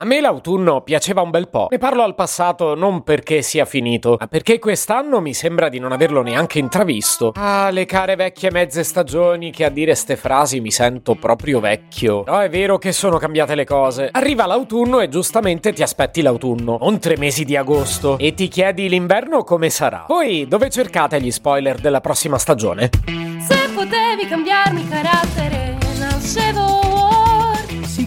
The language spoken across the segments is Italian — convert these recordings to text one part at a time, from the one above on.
A me l'autunno piaceva un bel po'. Ne parlo al passato non perché sia finito, ma perché quest'anno mi sembra di non averlo neanche intravisto. Ah, le care vecchie mezze stagioni, che a dire ste frasi mi sento proprio vecchio. No, è vero che sono cambiate le cose. Arriva l'autunno e giustamente ti aspetti l'autunno, non 3 mesi di agosto, e ti chiedi l'inverno come sarà. Poi, dove cercate gli spoiler della prossima stagione? Se potevi cambiarmi carattere, nascevo. Si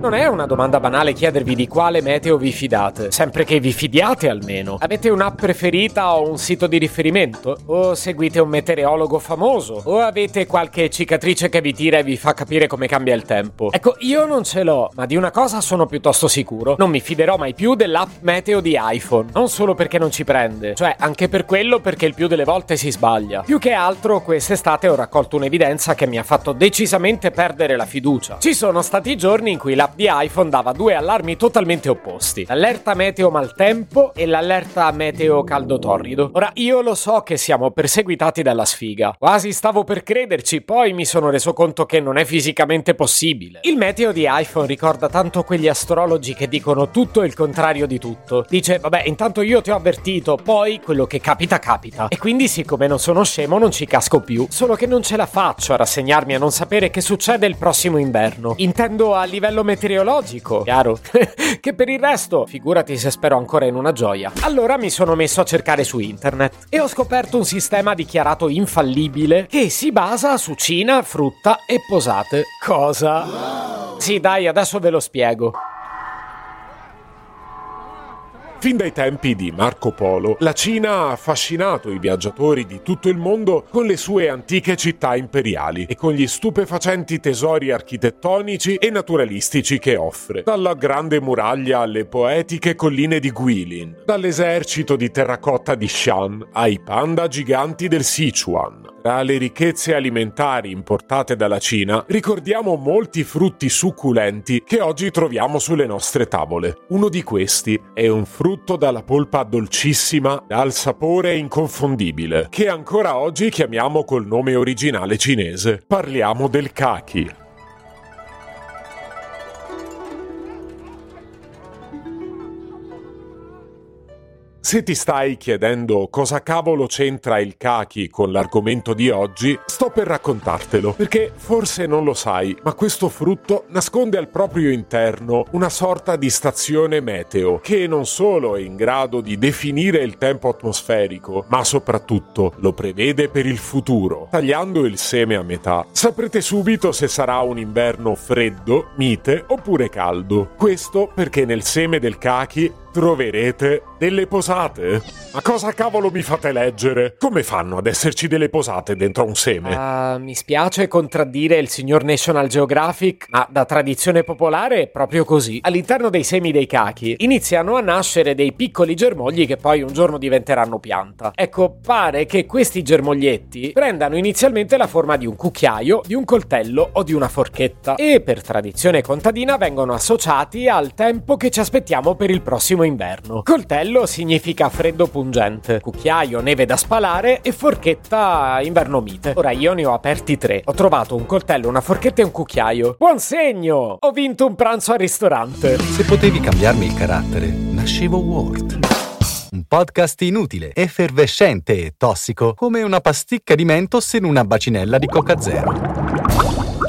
Non è una domanda banale chiedervi di quale meteo vi fidate, sempre che vi fidiate almeno. Avete un'app preferita o un sito di riferimento? O seguite un meteorologo famoso? O avete qualche cicatrice che vi tira e vi fa capire come cambia il tempo? Ecco, io non ce l'ho, ma di una cosa sono piuttosto sicuro. Non mi fiderò mai più dell'app meteo di iPhone. Non solo perché non ci prende, cioè anche per quello perché il più delle volte si sbaglia. Più che altro quest'estate ho raccolto un'evidenza che mi ha fatto decisamente perdere la fiducia. Ci sono stati giorni in cui l'app di iPhone dava 2 allarmi totalmente opposti, l'allerta meteo maltempo e l'allerta meteo caldo torrido. Ora, io lo so che siamo perseguitati dalla sfiga, quasi stavo per crederci, poi mi sono reso conto che non è fisicamente possibile. Il meteo di iPhone ricorda tanto quegli astrologi che dicono tutto il contrario di tutto. Dice, vabbè, intanto io ti ho avvertito, poi quello che capita capita. E quindi siccome non sono scemo non ci casco più, solo che non ce la faccio a rassegnarmi a non sapere che succede il prossimo inverno. Intendo a livello meteorologico, chiaro? Che per il resto, figurati se spero ancora in una gioia. Allora mi sono messo a cercare su internet e ho scoperto un sistema dichiarato infallibile che si basa su cina, frutta e posate. Cosa? Sì, dai, adesso ve lo spiego. Fin dai tempi di Marco Polo, la Cina ha affascinato i viaggiatori di tutto il mondo con le sue antiche città imperiali e con gli stupefacenti tesori architettonici e naturalistici che offre. Dalla grande muraglia alle poetiche colline di Guilin, dall'esercito di terracotta di Xian ai panda giganti del Sichuan. Tra le ricchezze alimentari importate dalla Cina, ricordiamo molti frutti succulenti che oggi troviamo sulle nostre tavole. Uno di questi è un frutto dalla polpa dolcissima, dal sapore inconfondibile, che ancora oggi chiamiamo col nome originale cinese. Parliamo del kaki. Se ti stai chiedendo cosa cavolo c'entra il kaki con l'argomento di oggi, sto per raccontartelo, perché forse non lo sai, ma questo frutto nasconde al proprio interno una sorta di stazione meteo, che non solo è in grado di definire il tempo atmosferico, ma soprattutto lo prevede per il futuro. Tagliando il seme a metà, saprete subito se sarà un inverno freddo, mite oppure caldo. Questo perché nel seme del kaki troverete delle posate. Ma cosa cavolo mi fate leggere? Come fanno ad esserci delle posate dentro un seme? Mi spiace contraddire il signor National Geographic, ma da tradizione popolare è proprio così. All'interno dei semi dei kaki iniziano a nascere dei piccoli germogli che poi un giorno diventeranno pianta. Ecco, pare che questi germoglietti prendano inizialmente la forma di un cucchiaio, di un coltello o di una forchetta e per tradizione contadina vengono associati al tempo che ci aspettiamo per il prossimo inverno. Coltello significa freddo pungente, cucchiaio neve da spalare e forchetta inverno mite. Ora io ne ho aperti 3. Ho trovato un coltello, una forchetta e un cucchiaio. Buon segno! Ho vinto un pranzo al ristorante. Se potevi cambiarmi il carattere, nascevo World. Un podcast inutile, effervescente e tossico, come una pasticca di Mentos in una bacinella di Coca Zero.